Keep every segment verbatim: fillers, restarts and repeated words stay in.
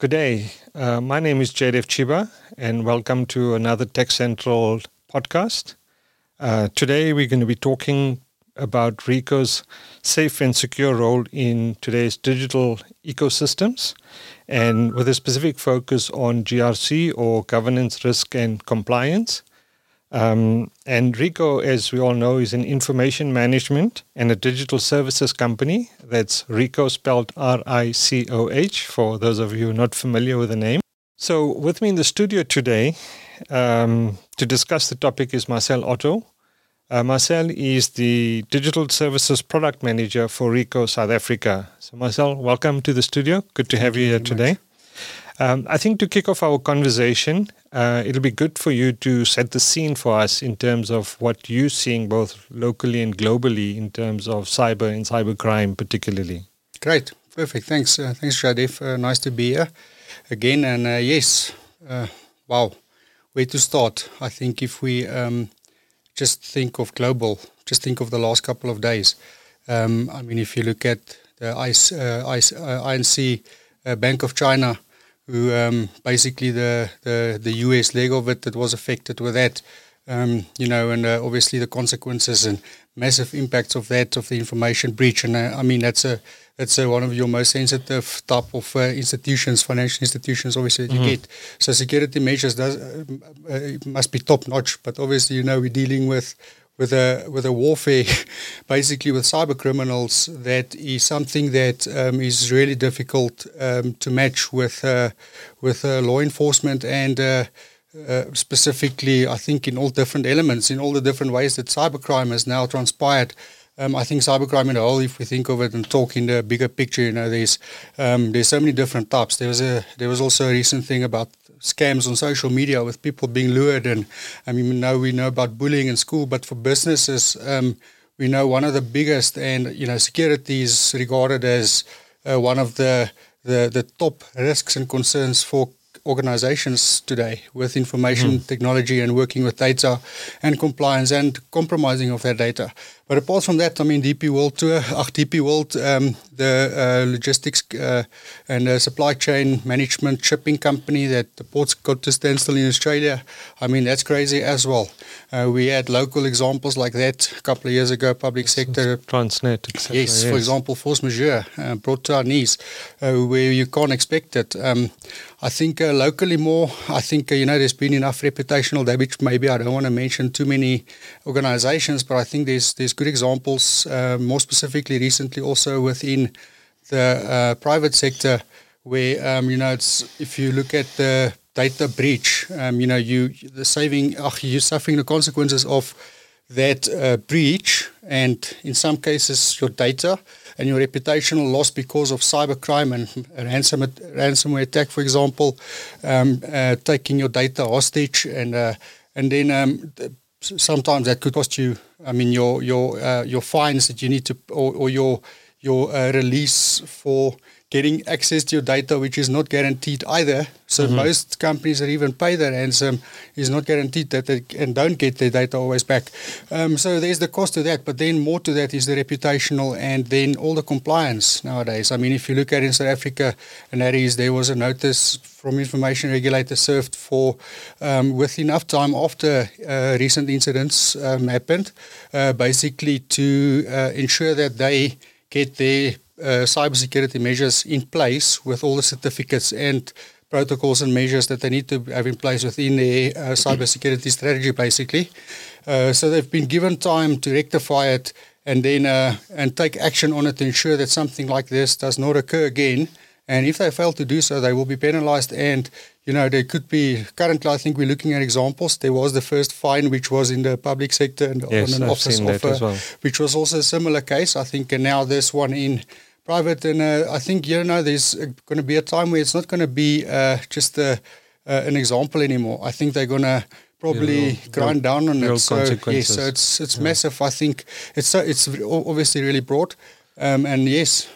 Good day. Uh, my name is Jaydev Chiba, and welcome to another TechCentral podcast. Uh, today, we're going to be talking about Ricoh's safe and secure role in today's digital ecosystems, and with a specific focus on G R C, or governance, risk, and compliance. Um, and Ricoh, as we all know, is an information management and a digital services company. That's Ricoh, spelled R I C O H, for those of you not familiar with the name. So with me in the studio today um, to discuss the topic is Marcell Otto. Uh, Marcell is the Digital Services Product Manager for Ricoh South Africa. So Marcell, welcome to the studio. Good to have Thank you here today. Um, I think to kick off our conversation, uh, it'll be good for you to set the scene for us in terms of what you're seeing both locally and globally in terms of cyber and cybercrime particularly. Great. Perfect. Thanks. Uh, thanks, Jaydev. Uh, nice to be here again. And uh, yes, uh, wow, where to start? I think if we... Um, Just think of global, just think of the last couple of days. Um, I mean, if you look at the ICE, uh, ICE, uh, I N C, uh, Bank of China, who um, basically the, the, the U S leg of it that was affected with that, um, you know, and uh, obviously the consequences and massive impacts of that, of the information breach. And uh, I mean, that's a that's a, one of your most sensitive type of uh, institutions, financial institutions, obviously, that mm-hmm. you get. So security measures does uh, uh, must be top-notch. But obviously, you know, we're dealing with with a with a warfare, basically with cyber criminals. That is something that um, is really difficult um, to match with uh, with uh, law enforcement and. Uh, Uh, specifically, I think in all different elements, in all the different ways that cybercrime has now transpired. Um, I think cybercrime in the whole, if we think of it and talk in the bigger picture, you know, there's um, there's so many different types. There was a there was also a recent thing about scams on social media with people being lured, and I mean, now we know about bullying in school, but for businesses, um, we know one of the biggest, and you know, security is regarded as uh, one of the, the the top risks and concerns for organizations today with information mm. technology and working with data and compliance and compromising of their data. But apart from that, I mean, D P World Tour, uh, D P World, um, the uh, logistics uh, and uh, supply chain management shipping company that the ports got to standstill in Australia. I mean, that's crazy as well. Uh, we had local examples like that a couple of years ago, public sector. Transnet, et cetera. Yes, yes, for example, force majeure uh, brought to our knees uh, where you can't expect it. Um, I think uh, locally more, I think, uh, you know, there's been enough reputational damage. Maybe I don't want to mention too many organizations, but I think there's there's good examples, uh, more specifically recently also within the uh, private sector where, um, you know, it's if you look at the data breach, um, you know, you the saving, uh, you're suffering the consequences of that uh, breach and in some cases your data and your reputational loss because of cybercrime and a ransom, ransomware attack, for example, um, uh, taking your data hostage and uh, and then um, th- sometimes that could cost you. I mean, your your uh, your fines that you need to, or, or your your uh, release for getting access to your data, which is not guaranteed either. So mm-hmm. most companies that even pay their ransom is not guaranteed that they and don't get their data always back. Um, so there's the cost of that, but then more to that is the reputational and then all the compliance nowadays. I mean, if you look at in South Africa, and that is there was a notice from information regulator served for um, with enough time after uh, recent incidents um, happened, uh, basically to uh, ensure that they get their Uh, cybersecurity measures in place with all the certificates and protocols and measures that they need to have in place within their uh, cybersecurity strategy, basically. Uh, so they've been given time to rectify it and then uh, and take action on it to ensure that something like this does not occur again. And if they fail to do so, they will be penalized. And, you know, there could be, currently I think we're looking at examples. There was the first fine, which was in the public sector and yes, on an I've office offer, as well. Which was also a similar case, I think, and now this one in private, and uh, I think, you know, there's going to be a time where it's not going to be uh, just a, uh, an example anymore. I think they're going to probably yeah, grind down on it. So, yeah, so it's it's yeah. massive. I think it's so, it's obviously really broad, um, and yes,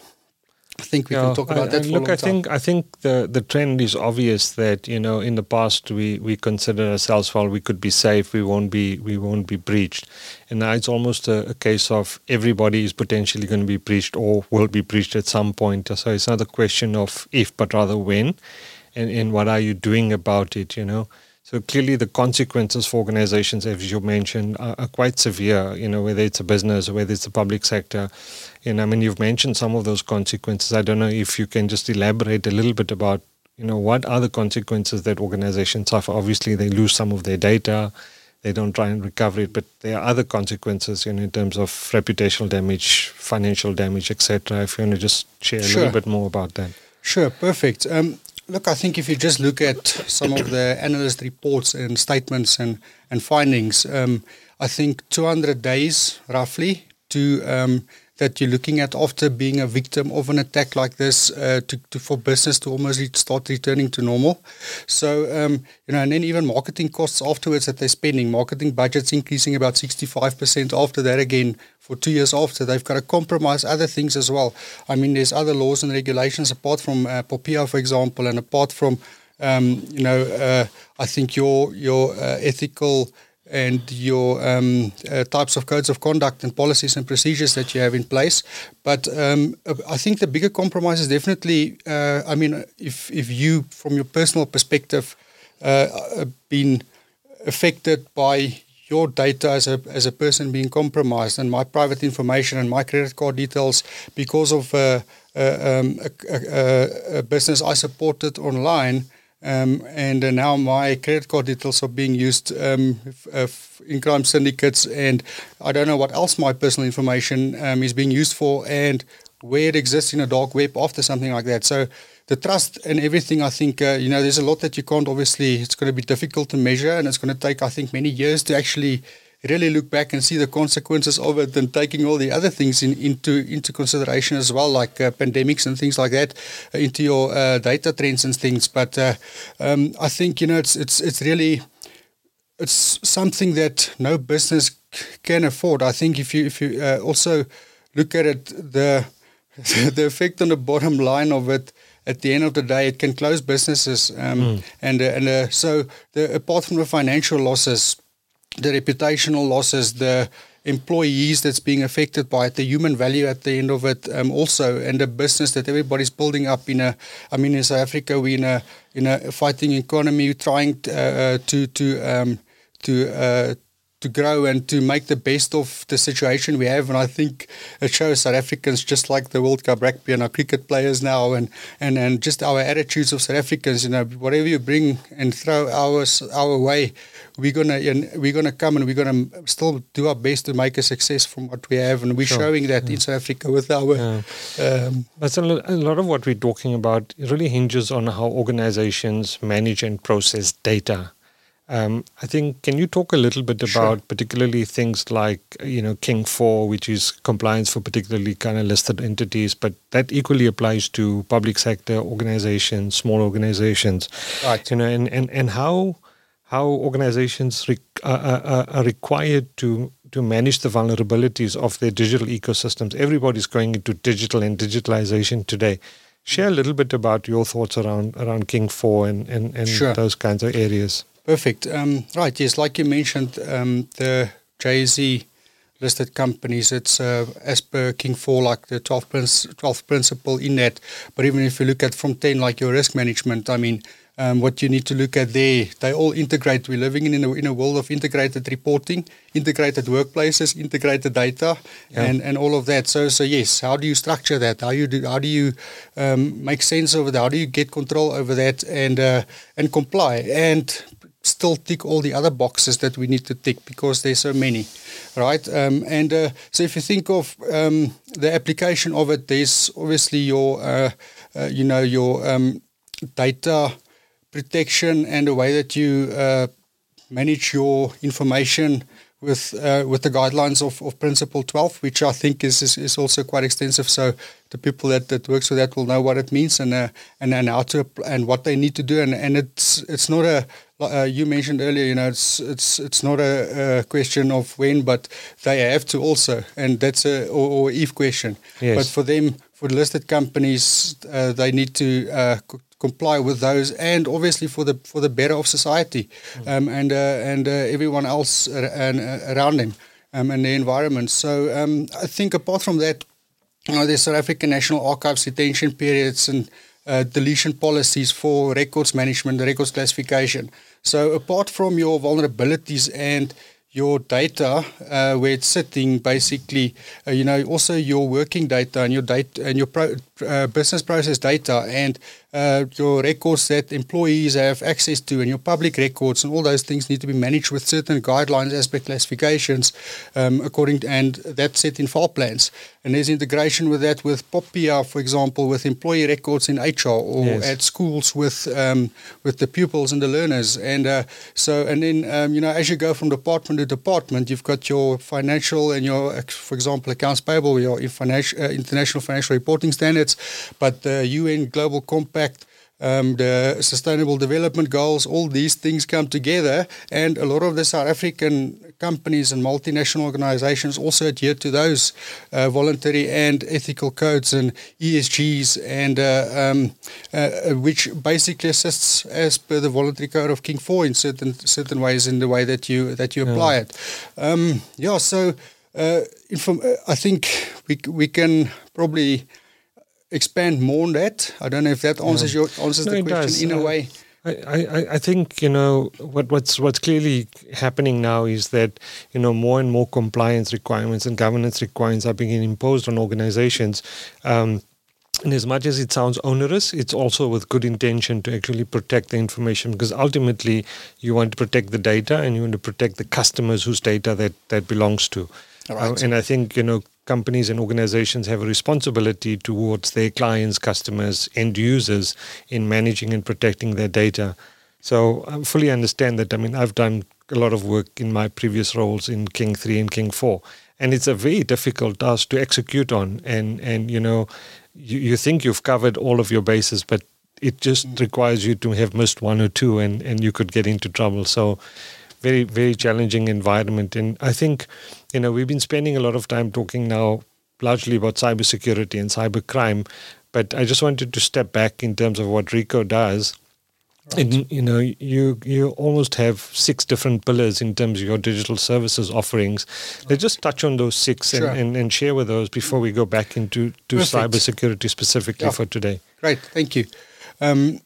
I think we yeah, can talk about I, that. I, for look, a long I time. think I think the, the trend is obvious that, you know, in the past we, we considered ourselves, well, we could be safe, we won't be we won't be breached, and now it's almost a, a case of everybody is potentially going to be breached or will be breached at some point. So it's not a question of if, but rather when, and and what are you doing about it, you know. So clearly the consequences for organizations, as you mentioned, are, are quite severe, you know, whether it's a business or whether it's the public sector. And I mean, you've mentioned some of those consequences. I don't know if you can just elaborate a little bit about, you know, what are the consequences that organizations suffer? Obviously, they lose some of their data. They don't try and recover it, but there are other consequences, you know, in terms of reputational damage, financial damage, et cetera. If you want to just share sure. a little bit more about that. Sure, perfect. Um, Look, I think if you just look at some of the analyst reports and statements and, and findings, um, I think two hundred days roughly to um, that you're looking at after being a victim of an attack like this uh, to, to for business to almost start returning to normal. So, um, you know, and then even marketing costs afterwards that they're spending, marketing budgets increasing about sixty-five percent after that again for two years after. They've got to compromise other things as well. I mean, there's other laws and regulations apart from uh, POPIA, for example, and apart from, um, you know, uh, I think your, your uh, ethical and your um, uh, types of codes of conduct and policies and procedures that you have in place. But um, I think the bigger compromise is definitely, uh, I mean, if, if you, from your personal perspective, uh, been affected by your data as a as a person being compromised, and my private information and my credit card details because of uh, uh, um, a, a, a business I supported online, Um, and uh, now my credit card details are being used um, f- f- in crime syndicates, and I don't know what else my personal information um, is being used for and where it exists in a dark web after something like that. So the trust and everything, I think, uh, you know, there's a lot that you can't obviously, it's going to be difficult to measure, and it's going to take, I think, many years to actually really look back and see the consequences of it, and taking all the other things in, into into consideration as well, like uh, pandemics and things like that, uh, into your uh, data trends and things. But uh, um, I think you know it's it's it's really it's something that no business c- can afford. I think if you if you uh, also look at it, the the effect on the bottom line of it. At the end of the day, it can close businesses, um, mm. and uh, and uh, so the, apart from the financial losses, the reputational losses, the employees that's being affected by it, the human value at the end of it, um, also, and the business that everybody's building up in a, I mean, in South Africa, we're in a in a fighting economy, trying to uh, to to um, to, uh, to grow and to make the best of the situation we have. And I think it shows South Africans, just like the World Cup rugby and our cricket players now, and, and, and just our attitudes of South Africans, you know, whatever you bring and throw our, our way, we're gonna and we're gonna come and we're gonna still do our best to make a success from what we have, and we're sure. showing that yeah. in South Africa with our. Yeah. Um, That's a, lo- a lot of what we're talking about. It really hinges on how organizations manage and process data. Um, I think, can you talk a little bit about sure. particularly things like, you know, King four, which is compliance for particularly kind of listed entities, but that equally applies to public sector organizations, small organizations, right? You know, and and and how. How organizations rec- are, are, are required to, to manage the vulnerabilities of their digital ecosystems. Everybody's going into digital and digitalization today. Share a little bit about your thoughts around around King four and, and, and sure. those kinds of areas. Perfect. Um, right, yes, like you mentioned, um, the J S E listed companies, it's uh, as per King four, like the twelfth, twelfth principle in that. But even if you look at from ten, like your risk management, I mean, Um, what you need to look at there, they all integrate. We're living in a, in a world of integrated reporting, integrated workplaces, integrated data, yeah. and, and all of that. So, so yes, how do you structure that? How you do? How do you um, make sense of it? How do you get control over that and uh, and comply and still tick all the other boxes that we need to tick, because there's so many, right? Um, and uh, so, if you think of um, the application of it, there's obviously your, uh, uh, you know, your um, data protection and the way that you uh, manage your information with uh, with the guidelines of, of Principle twelve, which I think is, is, is also quite extensive. So the people that, that works with that will know what it means and uh, and and how to and what they need to do. And, and it's it's not a uh, you mentioned earlier. You know, it's it's it's not a, a question of when, but they have to also, and that's a or, or if question. Yes. But for them. for listed companies, uh, they need to uh, co- comply with those, and obviously for the for the better of society, um, and uh, and uh, everyone else ar- and, uh, around them, um, and the environment. So um, I think apart from that, you know, the South African National Archives retention periods and Uh, deletion policies for records management, records classification. So apart from your vulnerabilities and your data, uh, where it's sitting, basically, uh, you know, also your working data and your data and your pro- uh, business process data and uh, your records that employees have access to and your public records and all those things need to be managed with certain guidelines as per classifications, um, according to, and that's set in file plans. And there's integration with that with POPIA, for example, with employee records in H R or yes. at schools with um, with the pupils and the learners. And uh, so, and then um, you know, as you go from department to department, you've got your financial and your, for example, accounts payable, your financial, uh, international financial reporting standards, but the U N Global Compact, um, the Sustainable Development Goals, all these things come together, and a lot of the South African companies and multinational organizations also adhere to those uh, voluntary and ethical codes and E S Gs, and uh, um, uh, which basically assists as per the voluntary code of King four in certain certain ways in the way that you that you apply yeah. it. Um, yeah, so uh, inform- I think we we can probably expand more on that. I don't know if that answers yeah. your answers no, the question does. in a uh, way. I, I, I think, you know, what, what's what's clearly happening now is that, you know, more and more compliance requirements and governance requirements are being imposed on organizations. Um, and as much as it sounds onerous, it's also with good intention to actually protect the information, because ultimately you want to protect the data and you want to protect the customers whose data that, that belongs to. All right. Uh, and I think, you know, companies and organizations have a responsibility towards their clients, customers, end users in managing and protecting their data. So I fully understand that. I mean, I've done a lot of work in my previous roles in King three and King four, and it's a very difficult task to execute on. And, and you know, you, you think you've covered all of your bases, but it just mm-hmm. requires you to have missed one or two, and, and you could get into trouble. So very, very challenging environment. And I think, you know, we've been spending a lot of time talking now largely about cybersecurity and cybercrime, but I just wanted to step back in terms of what Ricoh does. Right. And, you know, you you almost have six different pillars in terms of your digital services offerings. Right. Let's just touch on those six sure. and, and, and share with those before we go back into to cybersecurity specifically yeah. for today. Great, thank you. Um,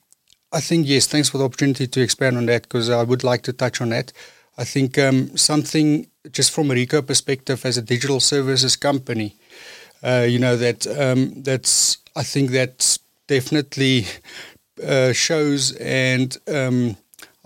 I think, yes, thanks for the opportunity to expand on that, because I would like to touch on that. I think um, something just from a Ricoh perspective as a digital services company, uh, you know, that um, that's I think that definitely uh, shows and um,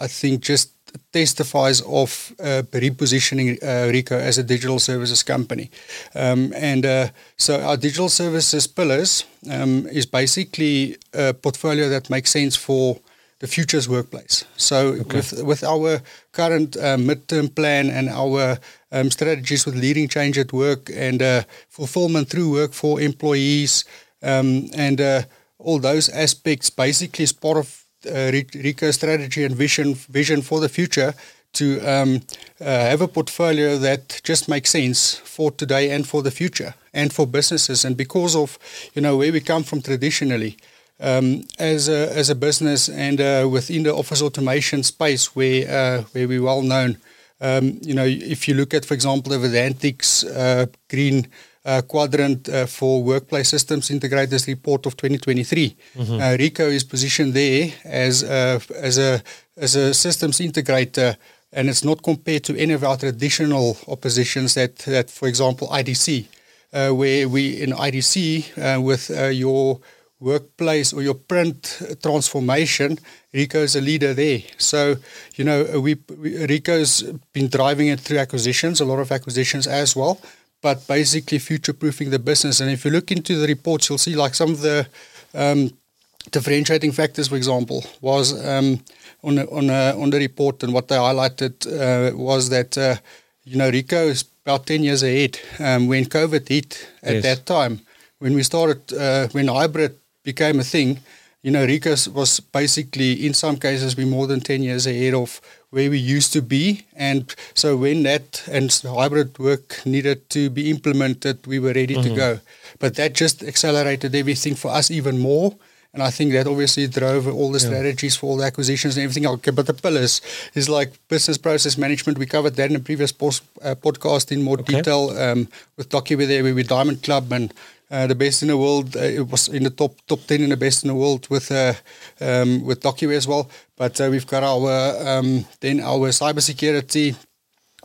I think just testifies of uh, repositioning uh, Ricoh as a digital services company. Um, and uh, so our digital services pillars um, is basically a portfolio that makes sense for the future's workplace. So okay. with with our current uh, midterm plan and our um, strategies with leading change at work and uh, fulfillment through work for employees um, and uh, all those aspects, basically is part of uh, Ricoh's strategy and vision vision for the future to um, uh, have a portfolio that just makes sense for today and for the future and for businesses. And because of, you know, where we come from traditionally, Um, as a as a business and uh, within the office automation space, where uh, where we're well known, um, you know, if you look at, for example, the Vedantic's uh, green uh, quadrant uh, for workplace systems integrators report of twenty twenty-three, mm-hmm. uh, Ricoh is positioned there as a, as a as a systems integrator. And it's not compared to any of our traditional oppositions that that, for example, I D C, uh, where we in I D C uh, with uh, your workplace or your print transformation, Ricoh is a leader there. So, you know, we, we Ricoh's been driving it through acquisitions, a lot of acquisitions as well, but basically future-proofing the business. And if you look into the reports, you'll see like some of the um, differentiating factors, for example, was um, on the, on the, on the report, and what they highlighted uh, was that, uh, you know, Ricoh is about ten years ahead um, when COVID hit at yes. that time. When we started, uh, when hybrid became a thing, you know, Ricoh was basically, in some cases, we're more than ten years ahead of where we used to be. And so when that and hybrid work needed to be implemented, we were ready mm-hmm. to go. But that just accelerated everything for us even more. And I think that obviously drove all the yeah. strategies for all the acquisitions and everything. Okay, but the pillars is like business process management. We covered that in a previous post, uh, podcast in more okay. detail um, with Docy. We're there with Diamond Club and uh, the best in the world. Uh, it was in the top top ten in the best in the world with uh, um, with Docy as well. But uh, we've got our um, then our cybersecurity.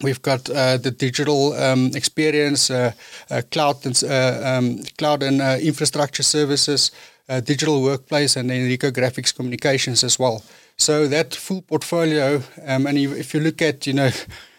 We've got uh, the digital um, experience, uh, uh, cloud and uh, um, cloud and uh, infrastructure services. Uh, digital workplace, and then Ricoh graphics communications as well. So that full portfolio, um, and if you look at, you know,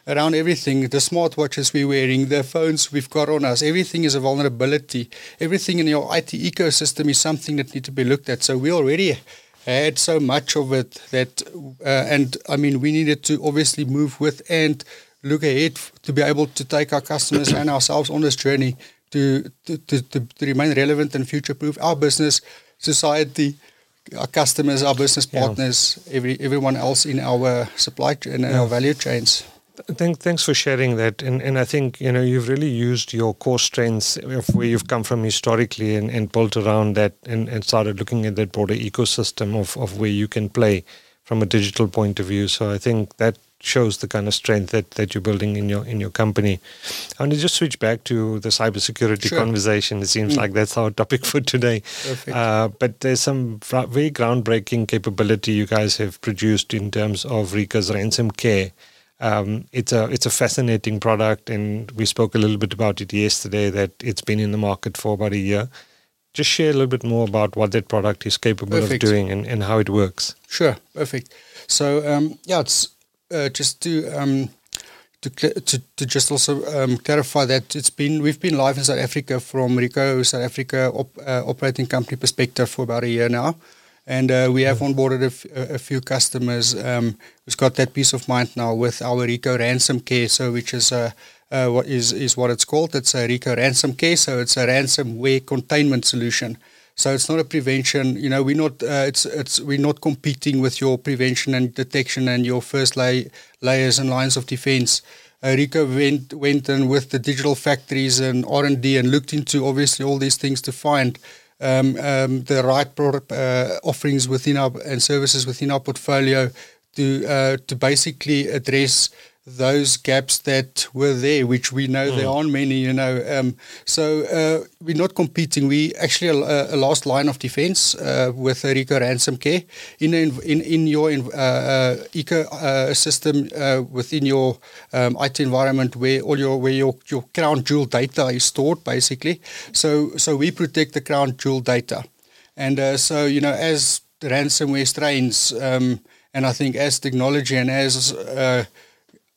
around everything, the smartwatches we're wearing, the phones we've got on us, everything is a vulnerability. Everything in your I T ecosystem is something that needs to be looked at. So we already had so much of it that, uh, and I mean, we needed to obviously move with and look ahead to be able to take our customers and ourselves on this journey To, to, to, to remain relevant and future-proof our business, society, our customers, our business partners, yeah. every everyone else in our supply chain and yeah. our value chains. Thank, thanks for sharing that. And and I think, you know, you've really used your core strengths of where you've come from historically and, and built around that and, and started looking at that broader ecosystem of, of where you can play from a digital point of view. So I think that shows the kind of strength that, that you're building in your in your company. I want to just switch back to the cybersecurity sure. conversation. It seems mm. like that's our topic for today. Uh, but there's some very groundbreaking capability you guys have produced in terms of Ricoh's RansomCare. Um, it's a it's a fascinating product, and we spoke a little bit about it yesterday. That it's been in the market for about a year. Just share a little bit more about what that product is capable perfect. Of doing and, and how it works. Sure, perfect. So um, yeah, it's. Uh, just to um, to, cl- to to just also um, clarify that it's been we've been live in South Africa from Ricoh South Africa op- uh, operating company perspective for about a year now, and uh, we have onboarded a, f- a few customers um, who's got that peace of mind now with our Ricoh RansomCare, so which is uh, uh, what is is what it's called. It's a Ricoh RansomCare, so it's a ransomware containment solution. So it's not a prevention, you know. We're not. Uh, it's it's we're not competing with your prevention and detection and your first lay, layers and lines of defense. Uh, Ricoh went went in with the digital factories and R and D and looked into obviously all these things to find um, um, the right product uh, offerings within our and services within our portfolio to uh, to basically address those gaps that were there, which we know mm. there aren't many, you know. Um, so uh, we're not competing. We actually a, a last line of defense uh, with Ricoh RansomCare in in in your uh, uh, eco uh, system uh, within your um, I T environment where all your where your, your crown jewel data is stored, basically. So so we protect the crown jewel data, and uh, so you know as ransomware strains, um, and I think as technology and as uh,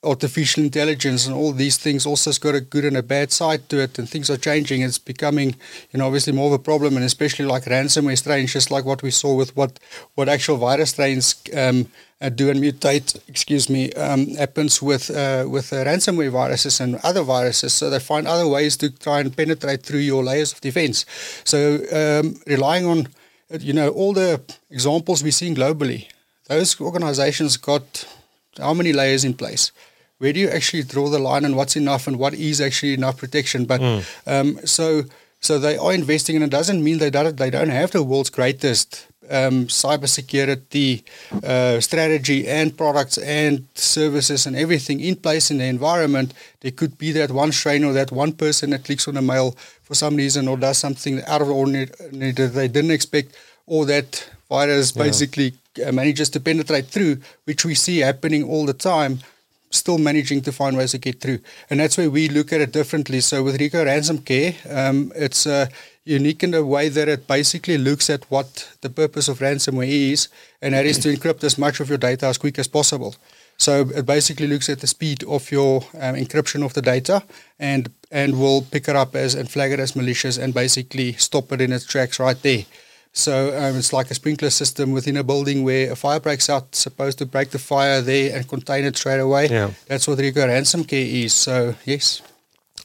artificial intelligence and all these things also has got a good and a bad side to it, and things are changing. It's becoming, you know, obviously more of a problem, and especially like ransomware strains, just like what we saw with what, what actual virus strains um, do and mutate, excuse me, um, happens with uh, with uh, ransomware viruses and other viruses. So they find other ways to try and penetrate through your layers of defense. So um, relying on, you know, all the examples we're seeing globally, those organizations got how many layers in place? Where do you actually draw the line and what's enough and what is actually enough protection? But mm. um, so so they are investing, and it doesn't mean they don't, they don't have the world's greatest um, cybersecurity uh, strategy and products and services and everything in place in the environment. There could be that one strain or that one person that clicks on a mail for some reason or does something out of the ordinary that they didn't expect, or that virus yeah. basically manages to penetrate through, which we see happening all the time, still managing to find ways to get through. And that's where we look at it differently. So with Ricoh RansomCare, um, it's uh, unique in the way that it basically looks at what the purpose of ransomware is, and that is to encrypt as much of your data as quick as possible. So it basically looks at the speed of your um, encryption of the data, and and will pick it up as and flag it as malicious and basically stop it in its tracks right there. So um, it's like a sprinkler system within a building where a fire breaks out, it's supposed to break the fire there and contain it straight away. Yeah. That's what Ricoh RansomCare is. So, yes.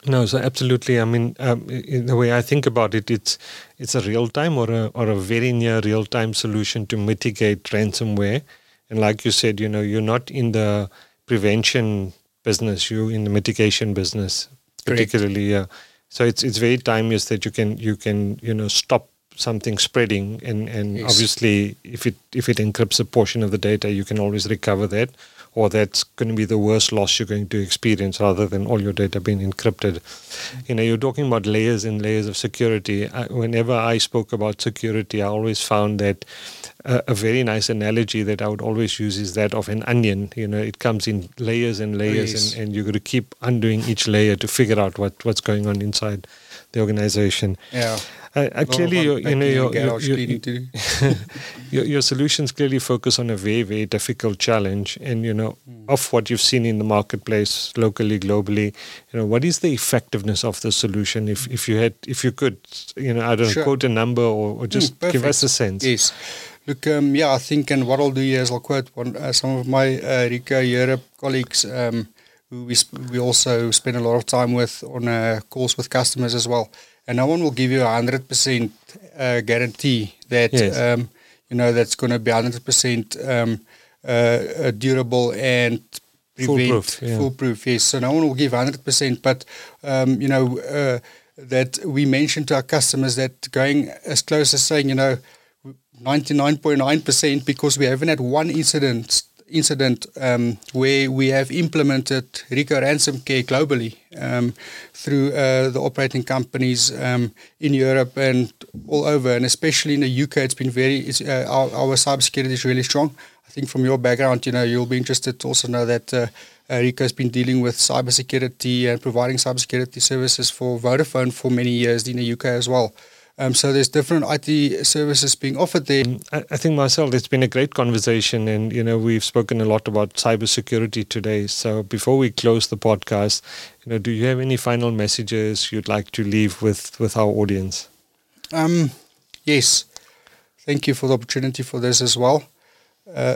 No, so absolutely. I mean, um, in the way I think about it, it's it's a real-time or a, or a very near real-time solution to mitigate ransomware. And like you said, you know, you're not in the prevention business, you're in the mitigation business, particularly. Correct. Yeah. So it's it's very timeless that you can you can you know stop something spreading, and, and yes. obviously if it if it encrypts a portion of the data, you can always recover that. Or that's going to be the worst loss you're going to experience, rather than all your data being encrypted. You know, you're talking about layers and layers of security. I, whenever I spoke about security, I always found that uh, a very nice analogy that I would always use is that of an onion. You know, it comes in layers and layers, yes. and, and you've got to keep undoing each layer to figure out what, what's going on inside the organization. Yeah. Uh, uh, clearly, your, you know, your, your, your, your, your solutions clearly focus on a very, very difficult challenge. And, you know, mm. of what you've seen in the marketplace, locally, globally, you know, what is the effectiveness of the solution? If if you had, if you could, you know, I don't sure. know, quote a number or, or just mm, give us a sense. Yes. Look, um, yeah, I think, and what I'll do here is I'll quote one, uh, some of my uh, Ricoh Europe colleagues um, who we, sp- we also spend a lot of time with on uh, calls with customers as well. And no one will give you a hundred percent guarantee that yes. um, you know that's going to be hundred percent um, uh, durable and prevent foolproof. Yeah. foolproof yes, so no one will give hundred percent. But um, you know uh, that we mentioned to our customers that going as close as saying you know ninety nine point nine percent because we haven't had one incident incident um, where we have implemented Ricoh RansomCare globally um, through uh, the operating companies um, in Europe and all over, and especially in the U K, it's been very. It's, uh, our, our cybersecurity is really strong. I think from your background, you know, you'll be interested to also know that uh, uh, Ricoh has been dealing with cybersecurity and providing cybersecurity services for Vodafone for many years in the U K as well. Um, so there's different I T services being offered there. I, I think, Marcell, it's been a great conversation, and you know we've spoken a lot about cybersecurity today. So before we close the podcast, you know, do you have any final messages you'd like to leave with, with our audience? Um, yes, thank you for the opportunity for this as well. Uh,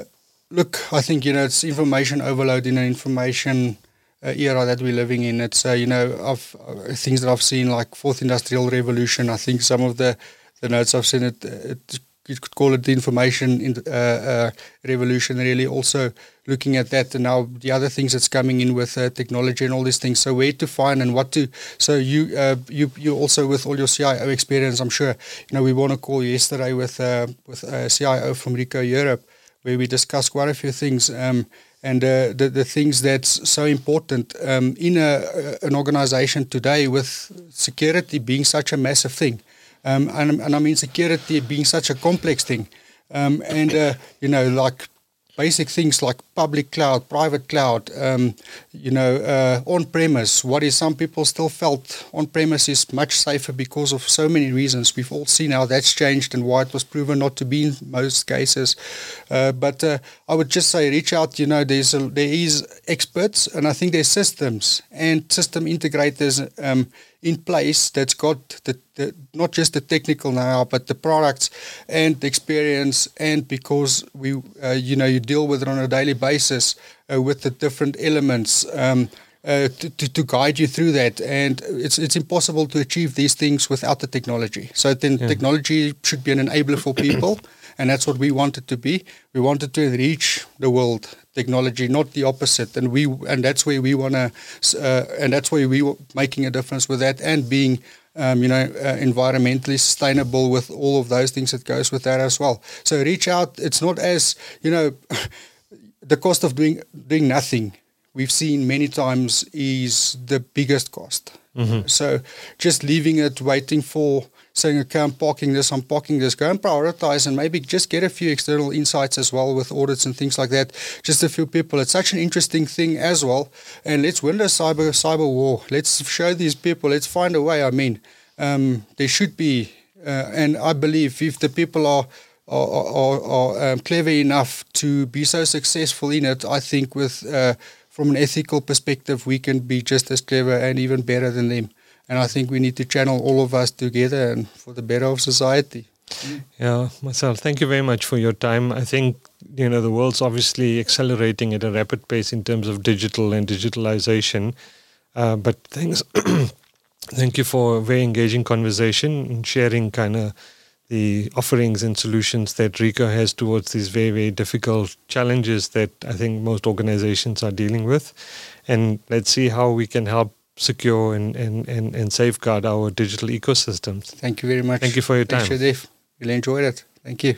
look, I think you know it's information overload in an information Uh, era that we're living in. It's uh, you know I've, uh, things that I've seen like fourth industrial revolution. I think some of the, the notes I've seen it, it you could call it the information in, uh, uh, revolution. Really, also looking at that and now the other things that's coming in with uh, technology and all these things. So where to find and what to. So you uh, you you also with all your C I O experience, I'm sure you know we won a call yesterday with uh, with a C I O from Ricoh Europe where we discussed quite a few things. Um, And uh, the the things that's so important um, in a, an organization today, with security being such a massive thing, um, and and I mean security being such a complex thing, um, and uh, you know like basic things like public cloud, private cloud, um, you know uh, on premise. What is some people still felt on premise is much safer because of so many reasons. We've all seen how that's changed and why it was proven not to be in most cases. Uh, but uh, I would just say reach out. You know, there's a, there is experts, and I think there's systems and system integrators um, in place that's got the, the not just the technical know-how, but the products and the experience. And because we, uh, you know, you deal with it on a daily basis uh, with the different elements um, uh, to, to, to guide you through that. And it's it's impossible to achieve these things without the technology. So then yeah. technology should be an enabler for people. And that's what we wanted to be. We wanted to enrich the world technology, not the opposite. And we and that's where we want to, uh, and that's where we were making a difference with that, and being, um, you know, uh, environmentally sustainable with all of those things that goes with that as well. So reach out. It's not as you know, the cost of doing doing nothing. We've seen many times is the biggest cost. Mm-hmm. So just leaving it, waiting for. Saying, okay, I'm parking this, I'm parking this. Go and prioritize and maybe just get a few external insights as well with audits and things like that. Just a few people. It's such an interesting thing as well. And let's win the cyber, cyber war. Let's show these people. Let's find a way. I mean, um, there should be, uh, and I believe if the people are are, are, are um, clever enough to be so successful in it, I think with uh, from an ethical perspective, we can be just as clever and even better than them. And I think we need to channel all of us together and for the better of society. Yeah, Marcell, thank you very much for your time. I think, you know, the world's obviously accelerating at a rapid pace in terms of digital and digitalization. Uh, but thanks. Thank you for a very engaging conversation and sharing kind of the offerings and solutions that Ricoh has towards these very, very difficult challenges that I think most organizations are dealing with. And let's see how we can help secure and, and, and, and safeguard our digital ecosystems. Thank you very much. Thank you for your time. Thanks, Jaydev. Really enjoyed it. Thank you.